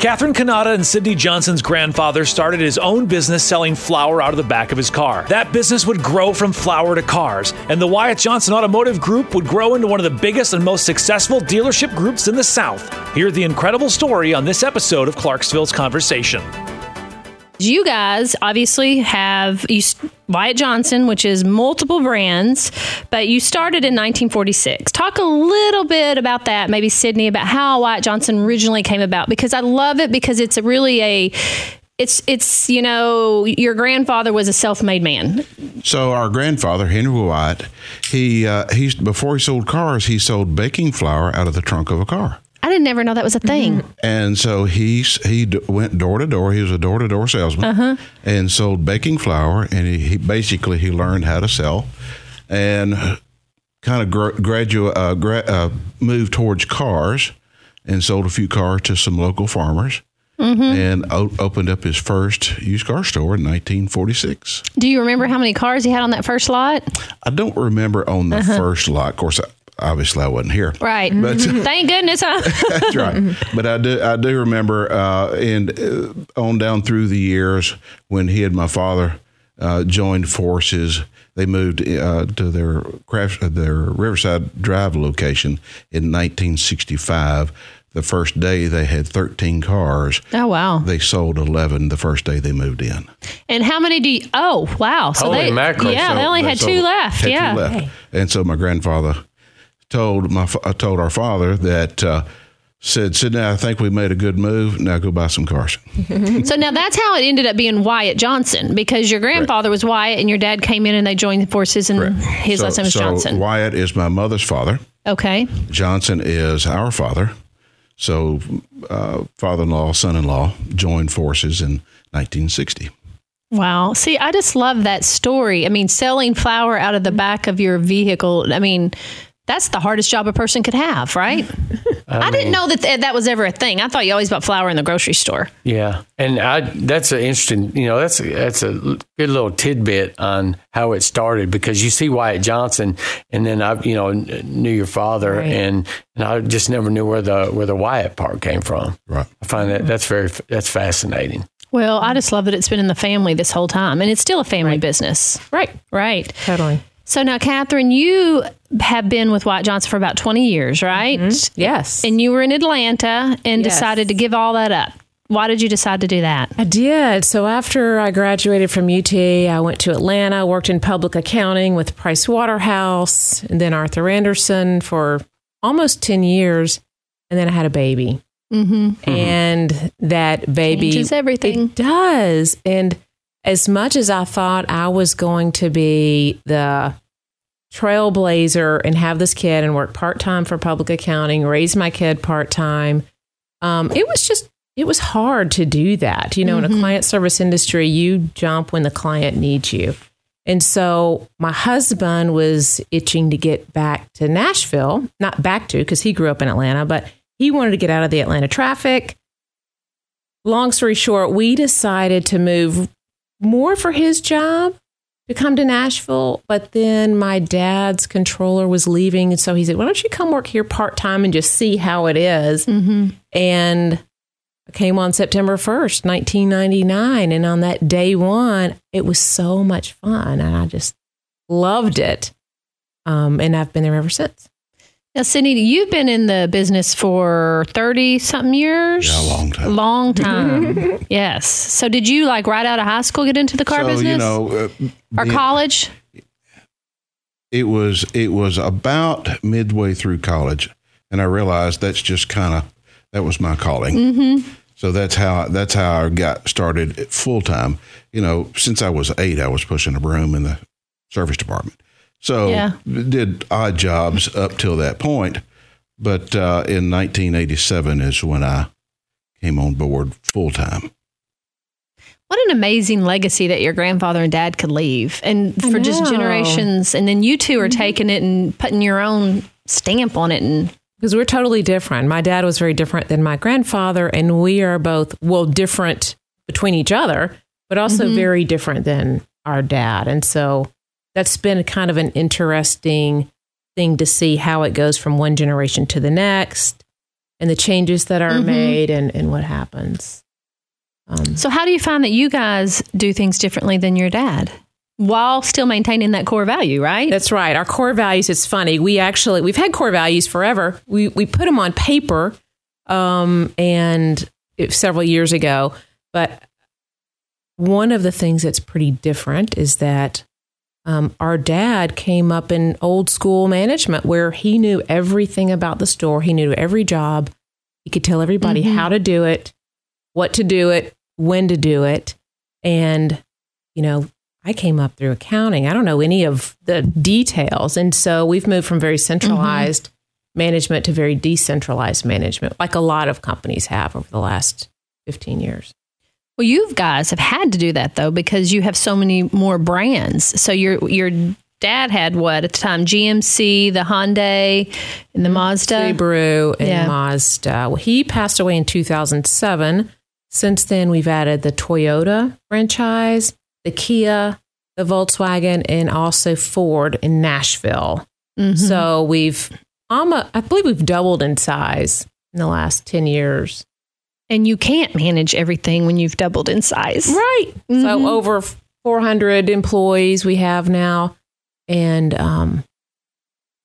Katherine Cannata and Sidney Johnson's grandfather started his own business selling flour out of the back of his car. That business would grow from flour to cars, and the Wyatt Johnson Automotive Group would grow into one of the biggest and most successful dealership groups in the South. Hear the incredible story on this episode of Clarksville's Conversation. You guys obviously have Wyatt Johnson, which is multiple brands, but you started in 1946. Talk a little bit about that, maybe Sidney, about how Wyatt Johnson originally came about, because I love it because it's really it's you know, your grandfather was a self-made man. So our grandfather, Henry Wyatt, he before he sold cars, he sold baking flour out of the trunk of a car. I didn't ever know that was a thing. Mm-hmm. And so he went door to door. He was a door to door salesman, and sold baking flour. And he basically learned how to sell, and kind of moved towards cars, and sold a few cars to some local farmers, and opened up his first used car store in 1946. Do you remember how many cars he had on that first lot? I don't remember on the first lot. Of course, obviously, I wasn't here. Right. But thank goodness. Huh? That's right. But I do remember, and on down through the years, when he and my father joined forces, they moved to their Riverside Drive location in 1965. The first day they had 13 cars. Oh, wow. They sold 11 the first day they moved in. And how many do you... Oh, wow. So holy mackerel. Yeah, they only had two left. Yeah. Two left. Okay. And so my grandfather... told our father that, said, Sidney, I think we made a good move. Now go buy some cars. So now that's how it ended up being Wyatt Johnson, because your grandfather was Wyatt and your dad came in and they joined the forces, and his last name was Johnson. So Wyatt is my mother's father. Okay. Johnson is our father. So father-in-law, son-in-law joined forces in 1960. Wow. See, I just love that story. I mean, selling flour out of the back of your vehicle. I mean... That's the hardest job a person could have, right? I didn't know that that was ever a thing. I thought you always bought flour in the grocery store. Yeah. And that's an interesting, you know, that's a good little tidbit on how it started, because you see Wyatt Johnson, and then I, you know, knew your father, right. and I just never knew where the Wyatt part came from. Right. I find that's fascinating. Well, I just love that it's been in the family this whole time, and it's still a family business. Right. Right. Totally. So now, Katherine, you have been with Wyatt Johnson for about 20 years, right? Mm-hmm. Yes. And you were in Atlanta and decided to give all that up. Why did you decide to do that? I did. So after I graduated from UT, I went to Atlanta, worked in public accounting with Price Waterhouse, and then Arthur Anderson for almost 10 years. And then I had a baby. Mm-hmm. And that baby... changes everything. It does. And... as much as I thought I was going to be the trailblazer and have this kid and work part-time for public accounting, raise my kid part-time, it was hard to do that. You know, in a client service industry, you jump when the client needs you. And so my husband was itching to get back to Nashville, not back to, because he grew up in Atlanta, but he wanted to get out of the Atlanta traffic. Long story short, we decided to move more for his job to come to Nashville. But then my dad's controller was leaving. And so he said, why don't you come work here part time and just see how it is? Mm-hmm. And I came on September 1st, 1999. And on that day one, it was so much fun. And I just loved it. And I've been there ever since. Now, Sidney, you've been in the business for 30-something years? Yeah, a long time. Long time, yes. So did you, like, right out of high school get into the car business? You know, or college? It was about midway through college, and I realized that's just kind of, that was my calling. Mm-hmm. So that's how I got started full-time. You know, since I was 8, I was pushing a broom in the service department. So did odd jobs up till that point, but in 1987 is when I came on board full time. What an amazing legacy that your grandfather and dad could leave, and for just generations. And then you two are taking it and putting your own stamp on it, and because we're totally different. My dad was very different than my grandfather, and we are both different between each other, but also very different than our dad, and so. That's been kind of an interesting thing to see how it goes from one generation to the next. and the changes that are made and what happens. So how do you find that you guys do things differently than your dad while still maintaining that core value, right? That's right. Our core values, it's funny. We've had core values forever. We put them on paper several years ago. But one of the things that's pretty different is that our dad came up in old school management where he knew everything about the store. He knew every job. He could tell everybody how to do it, what to do it, when to do it. And, you know, I came up through accounting. I don't know any of the details. And so we've moved from very centralized management to very decentralized management, like a lot of companies have over the last 15 years. Well, you guys have had to do that, though, because you have so many more brands. So your dad had what at the time? GMC, the Hyundai, and the Mazda? Subaru and Mazda. Well, he passed away in 2007. Since then, we've added the Toyota franchise, the Kia, the Volkswagen, and also Ford in Nashville. So I believe we've doubled in size in the last 10 years. And you can't manage everything when you've doubled in size. Right. Mm-hmm. So over 400 employees we have now. And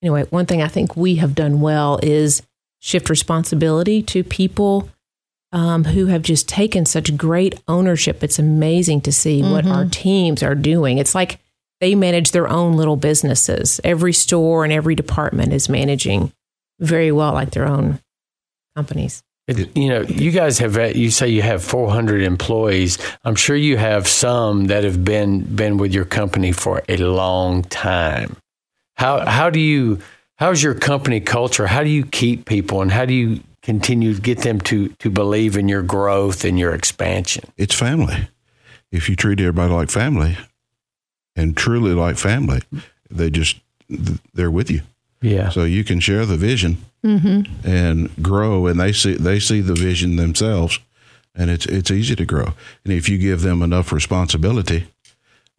anyway, one thing I think we have done well is shift responsibility to people who have just taken such great ownership. It's amazing to see what our teams are doing. It's like they manage their own little businesses. Every store and every department is managing very well like their own companies. You know, you guys have, you say you have 400 employees. I'm sure you have some that have been with your company for a long time. How's your company culture? How do you keep people and how do you continue to get them to believe in your growth and your expansion? It's family. If you treat everybody like family and truly like family, they're with you. Yeah. So you can share the vision and grow, and they see the vision themselves, and it's easy to grow. And if you give them enough responsibility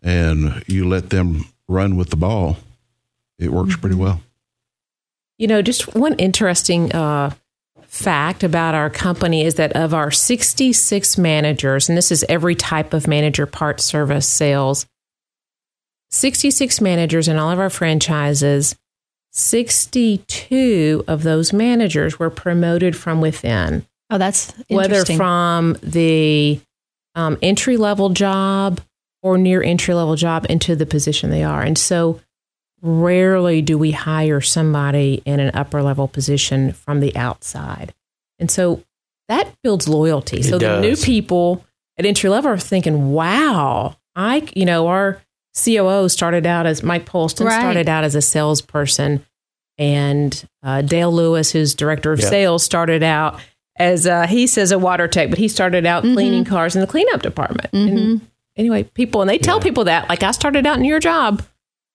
and you let them run with the ball, it works pretty well. You know, just one interesting fact about our company is that of our 66 managers, and this is every type of manager, parts, service, sales, 66 managers in all of our franchises, 62 of those managers were promoted from within. Oh, that's interesting. Whether from the entry-level job or near entry-level job into the position they are. And so rarely do we hire somebody in an upper-level position from the outside. And so that builds loyalty. It does. The new people at entry-level are thinking, wow, our COO started out as Mike Polston, started out as a salesperson, and Dale Lewis, who's director of sales, started out as he says a water tech, but he started out cleaning cars in the cleanup department. And anyway, they tell people that, like, I started out in your job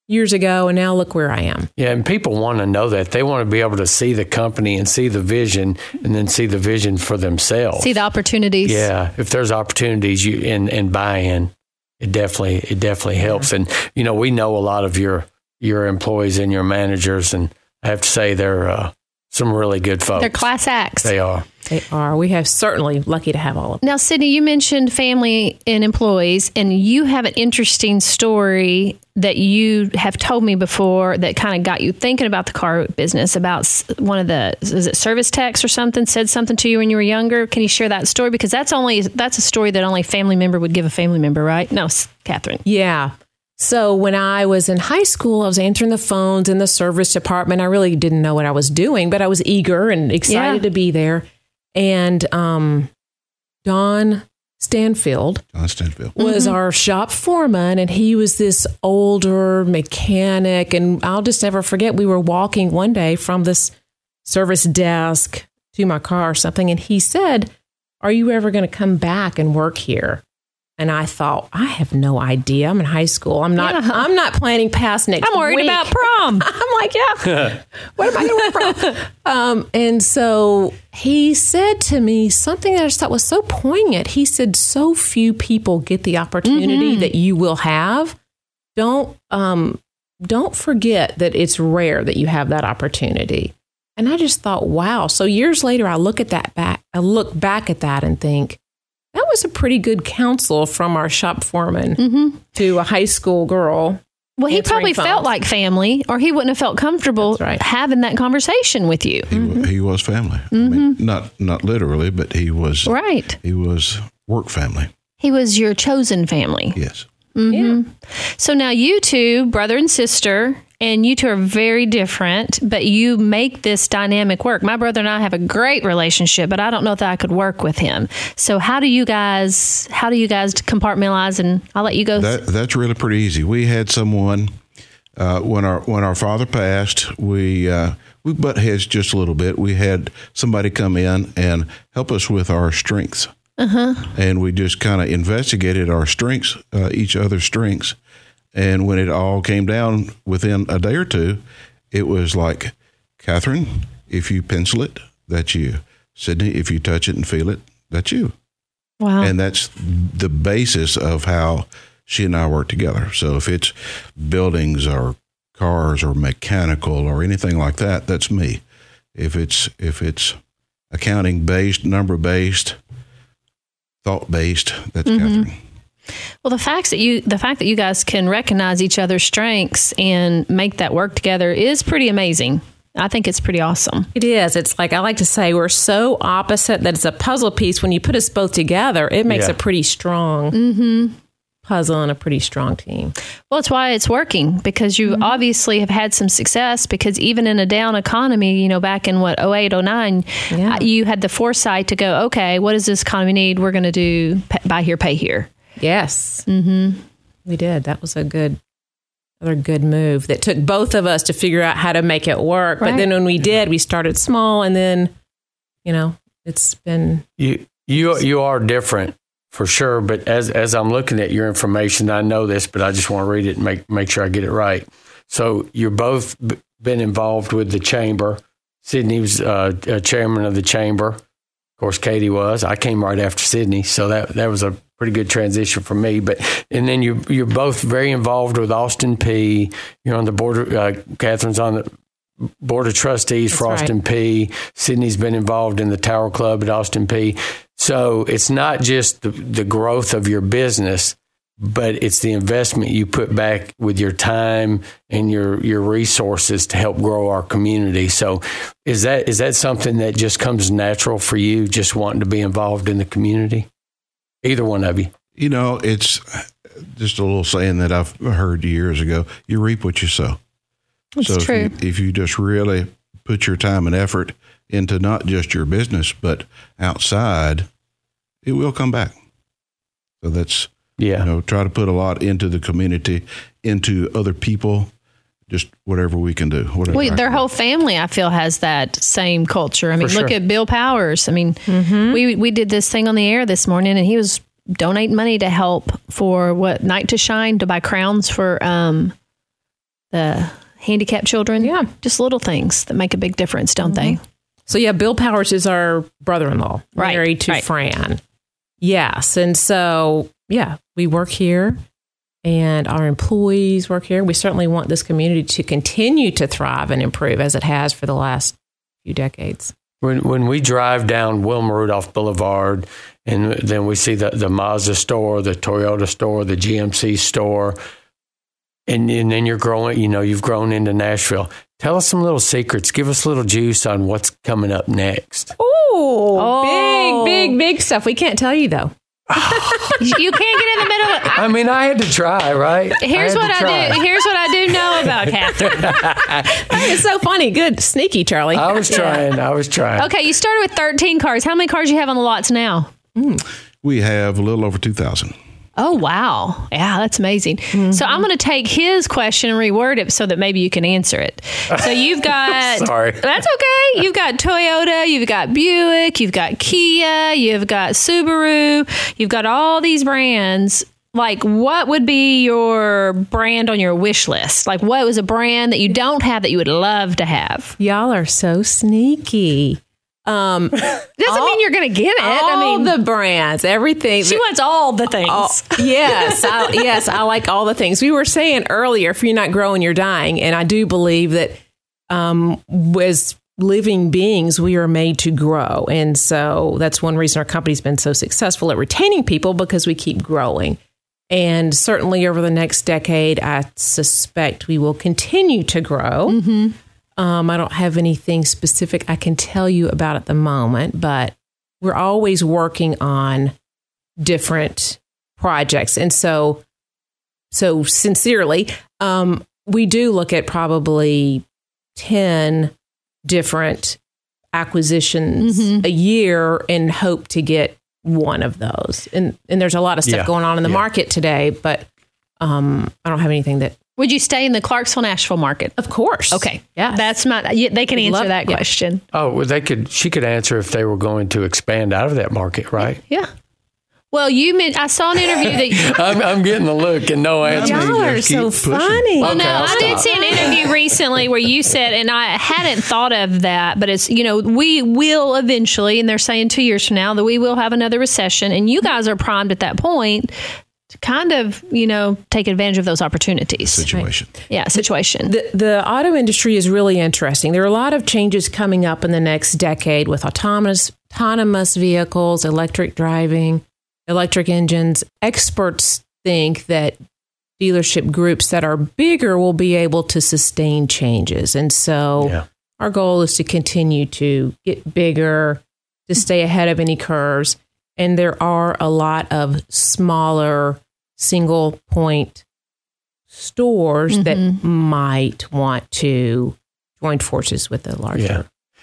years ago, and now look where I am. Yeah, and people want to know that. They want to be able to see the company and see the vision, and then see the vision for themselves. See the opportunities. Yeah, if there's opportunities, you and buy-in. It definitely helps. And, you know, we know a lot of your employees and your managers, and I have to say they're some really good folks. They're class acts. They are. We have certainly lucky to have all of them. Now, Sidney, you mentioned family and employees, and you have an interesting story that you have told me before that kind of got you thinking about the car business, about one of the, is it service techs or something, said something to you when you were younger. Can you share that story? Because that's a story that only a family member would give a family member, right? No, Katherine. Yeah. So when I was in high school, I was answering the phones in the service department. I really didn't know what I was doing, but I was eager and excited to be there. And Don Stanfield was our shop foreman, and he was this older mechanic. And I'll just never forget, we were walking one day from this service desk to my car or something, and he said, "Are you ever going to come back and work here?" And I thought, I have no idea. I'm in high school. I'm not planning past next week. I'm worried about prom. I'm like, what am I going to wear prom? And so he said to me something that I just thought was so poignant. He said, so few people get the opportunity that you will have. Don't forget that it's rare that you have that opportunity. And I just thought, wow. So years later, I look back at that and think, that was a pretty good counsel from our shop foreman mm-hmm. to a high school girl. Well, he probably felt like family, or he wouldn't have felt comfortable having that conversation with you. He was family. Mm-hmm. I mean, not literally, but he was. Right. He was work family. He was your chosen family. Yes. Mm-hmm. Yeah. So now you two, brother and sister, and you two are very different, but you make this dynamic work. My brother and I have a great relationship, but I don't know that I could work with him. So how do you guys compartmentalize? And I'll let you go. That's really pretty easy. We had someone, when our father passed, we butt heads just a little bit. We had somebody come in and help us with our strengths. Uh-huh. And we just kind of investigated our strengths, each other's strengths. And when it all came down within a day or two, it was like, Katherine, if you pencil it, that's you. Sidney, if you touch it and feel it, that's you. Wow. And that's the basis of how she and I work together. So if it's buildings or cars or mechanical or anything like that, that's me. If it's accounting-based, number-based, thought-based, that's mm-hmm. Katherine. Well, the fact that you guys can recognize each other's strengths and make that work together is pretty amazing. I think it's pretty awesome. It is. It's like, I like to say, we're so opposite that it's a puzzle piece. When you put us both together, it makes a pretty strong mm-hmm. puzzle and a pretty strong team. Well, it's why it's working, because you mm-hmm. obviously have had some success, because even in a down economy, you know, back in 2008, 2009, you had the foresight to go, okay, what does this economy need? We're going to do buy here, pay here. Yes. Mm-hmm. We did. That was another good move that took both of us to figure out how to make it work. Right. But then when we did, we started small, and then, you know, it's been... You are different for sure, but as I'm looking at your information, I know this, but I just want to read it and make sure I get it right. So you're both been involved with the chamber. Sidney was a chairman of the chamber. Of course, Katie was. I came right after Sidney, so that was a pretty good transition for me. But and then you're both very involved with Austin Peay. You're on the board. Katherine's on the board of trustees for Austin Peay. Sidney's been involved in the Tower Club at Austin Peay. So it's not just the growth of your business, but it's the investment you put back with your time and your resources to help grow our community. So is that something that just comes natural for you, just wanting to be involved in the community? Either one of you. You know, it's just a little saying that I've heard years ago. You reap what you sow. That's so true. If you just really put your time and effort into not just your business, but outside, it will come back. So that's, try to put a lot into the community, into other people. Just whatever we can do. Their whole family, I feel, has that same culture. I mean, look at Bill Powers. I mean, mm-hmm. we did this thing on the air this morning, and he was donating money to help for Night to Shine, to buy crowns for the handicapped children. Yeah. Just little things that make a big difference, don't mm-hmm. they? So, yeah, Bill Powers is our brother-in-law, married to Fran. Yes. And so, yeah, we work here. And our employees work here. We certainly want this community to continue to thrive and improve as it has for the last few decades. When we drive down Wilma Rudolph Boulevard, and then we see the Mazda store, the Toyota store, the GMC store, and then you're growing, you know, you've grown into Nashville. Tell us some little secrets. Give us a little juice on what's coming up next. Oh, big stuff. We can't tell you, though. You can't get in the middle of it. I mean, I had to try, right? Here's what I do know about Katherine. That is so funny. Good. Sneaky, Charlie. I was trying. Okay, you started with 13 cars. How many cars do you have on the lots now? We have a little over 2,000. Oh, wow. Yeah, that's amazing. Mm-hmm. So I'm going to take his question and reword it so that maybe you can answer it. So you've got... Sorry. That's okay. You've got Toyota, you've got Buick, you've got Kia, you've got Subaru, you've got all these brands. Like, what would be your brand on your wish list? Like, what was a brand that you don't have that you would love to have? Y'all are so sneaky. Doesn't mean you're going to get it. All the brands, everything. She wants all the things. Yes, I like all the things. We were saying earlier, if you're not growing, you're dying. And I do believe that was living beings, we are made to grow. And so that's one reason our company's been so successful at retaining people, because we keep growing. And certainly over the next decade, I suspect we will continue to grow. Mm-hmm. I don't have anything specific I can tell you about at the moment, but we're always working on different projects. And so sincerely, we do look at probably 10 different acquisitions mm-hmm. a year and hope to get one of those. And there's a lot of stuff going on in the market today, but I don't have anything that... Would you stay in the Clarksville, Nashville market? Of course. Okay. Yeah. That's my... They can answer that question. Oh, well, she could answer if they were going to expand out of that market, right? Yeah. Well, I saw an interview that I'm getting a look and no answer. Y'all are so funny. Well, okay, no, I did see an interview recently where you said, and I hadn't thought of that, but it's, we will eventually, and they're saying 2 years from now that we will have another recession, and you guys are primed at that point to kind of, take advantage of those opportunities. Situation. Right? Yeah, situation. The auto industry is really interesting. There are a lot of changes coming up in the next decade with autonomous vehicles, electric driving, electric engines. Experts think that dealership groups that are bigger will be able to sustain changes. And so our goal is to continue to get bigger, to stay ahead of any curves. And there are a lot of smaller single point stores that might want to join forces with the larger. Yeah.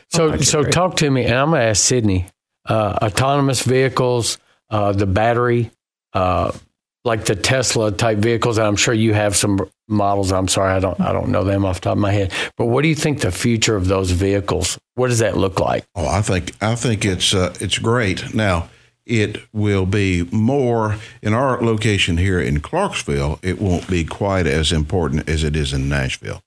So group. Talk to me, and I'm going to ask Sidney, autonomous vehicles, the battery, like the Tesla type vehicles. And I'm sure you have some models. I'm sorry, I don't know them off the top of my head. But what do you think the future of those vehicles? What does that look like? Oh, I think it's great. Now it will be more in our location here in Clarksville. It won't be quite as important as it is in Nashville.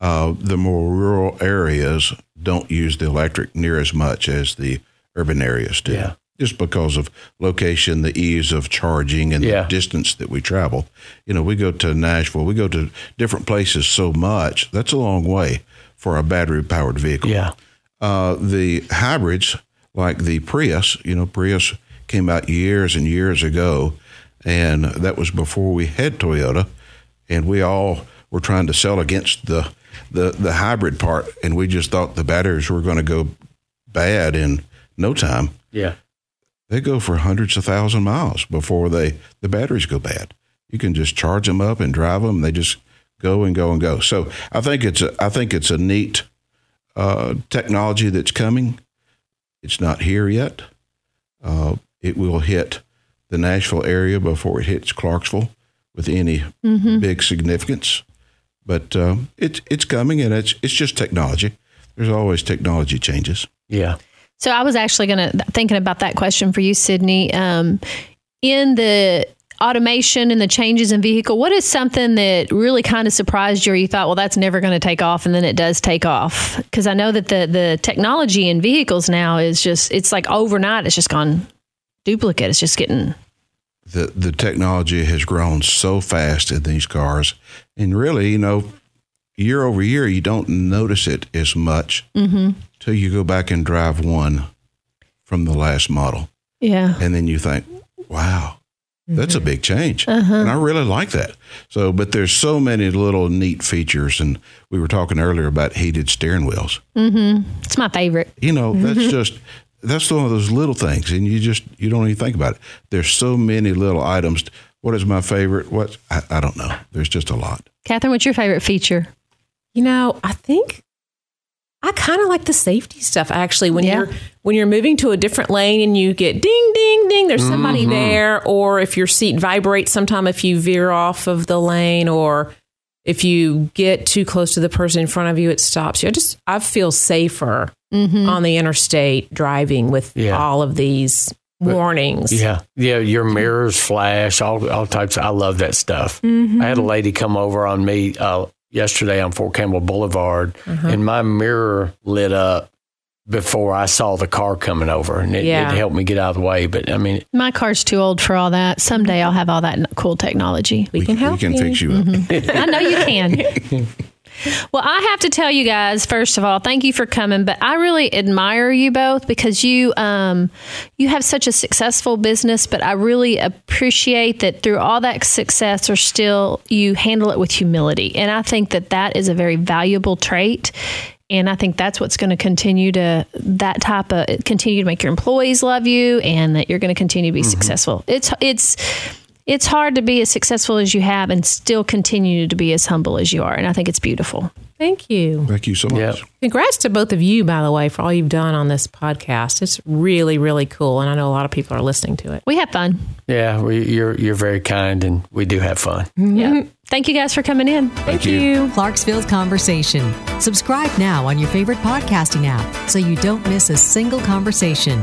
The more rural areas don't use the electric near as much as the urban areas do. Yeah. Just because of location, the ease of charging, and the distance that we travel. We go to Nashville, we go to different places so much. That's a long way for a battery-powered vehicle. Yeah. The hybrids, like the Prius, Prius came out years and years ago, and that was before we had Toyota, and we all were trying to sell against the hybrid part, and we just thought the batteries were going to go bad in no time. Yeah. They go for hundreds of thousand miles before the batteries go bad. You can just charge them up and drive them. And they just go and go and go. So I think it's a neat technology that's coming. It's not here yet. It will hit the Nashville area before it hits Clarksville with any big significance. But it's coming, and it's just technology. There's always technology changes. Yeah. So I was actually thinking about that question for you, Sidney. In the automation and the changes in vehicle, what is something that really kind of surprised you, or you thought, well, that's never going to take off, and then it does take off? Because I know that the technology in vehicles now is just, it's like overnight, it's just gone duplicate. It's just getting... The technology has grown so fast in these cars. And really, year over year, you don't notice it as much till you go back and drive one from the last model. Yeah. And then you think, wow, that's a big change. And I really like that. So, but there's so many little neat features. And we were talking earlier about heated steering wheels. It's my favorite. That's one of those little things. And you don't even think about it. There's so many little items. What is my favorite? What? I don't know. There's just a lot. Katherine, what's your favorite feature? I think I kind of like the safety stuff, actually. When you're moving to a different lane and you get ding, ding, ding, there's somebody there. Or if your seat vibrates sometime if you veer off of the lane, or if you get too close to the person in front of you, it stops you. I feel safer on the interstate driving with all of these warnings. Yeah, your mirrors flash, all types. I love that stuff. I had a lady come over on me yesterday on Fort Campbell Boulevard, and my mirror lit up before I saw the car coming over, and it helped me get out of the way. But I mean, my car's too old for all that. Someday I'll have all that cool technology. We can help. We can fix you up. I know you can. Well, I have to tell you guys, first of all, thank you for coming, but I really admire you both because you you have such a successful business, but I really appreciate that through all that success or still you handle it with humility. And I think that that is a very valuable trait. And I think that's what's going to continue to make your employees love you and that you're going to continue to be mm-hmm. successful. It's hard to be as successful as you have and still continue to be as humble as you are. And I think it's beautiful. Thank you. Thank you so much. Yep. Congrats to both of you, by the way, for all you've done on this podcast. It's really, really cool. And I know a lot of people are listening to it. We have fun. Yeah, you're very kind and we do have fun. Mm-hmm. Yeah. Thank you guys for coming in. Thank you. Clarksville's Conversation. Subscribe now on your favorite podcasting app so you don't miss a single conversation.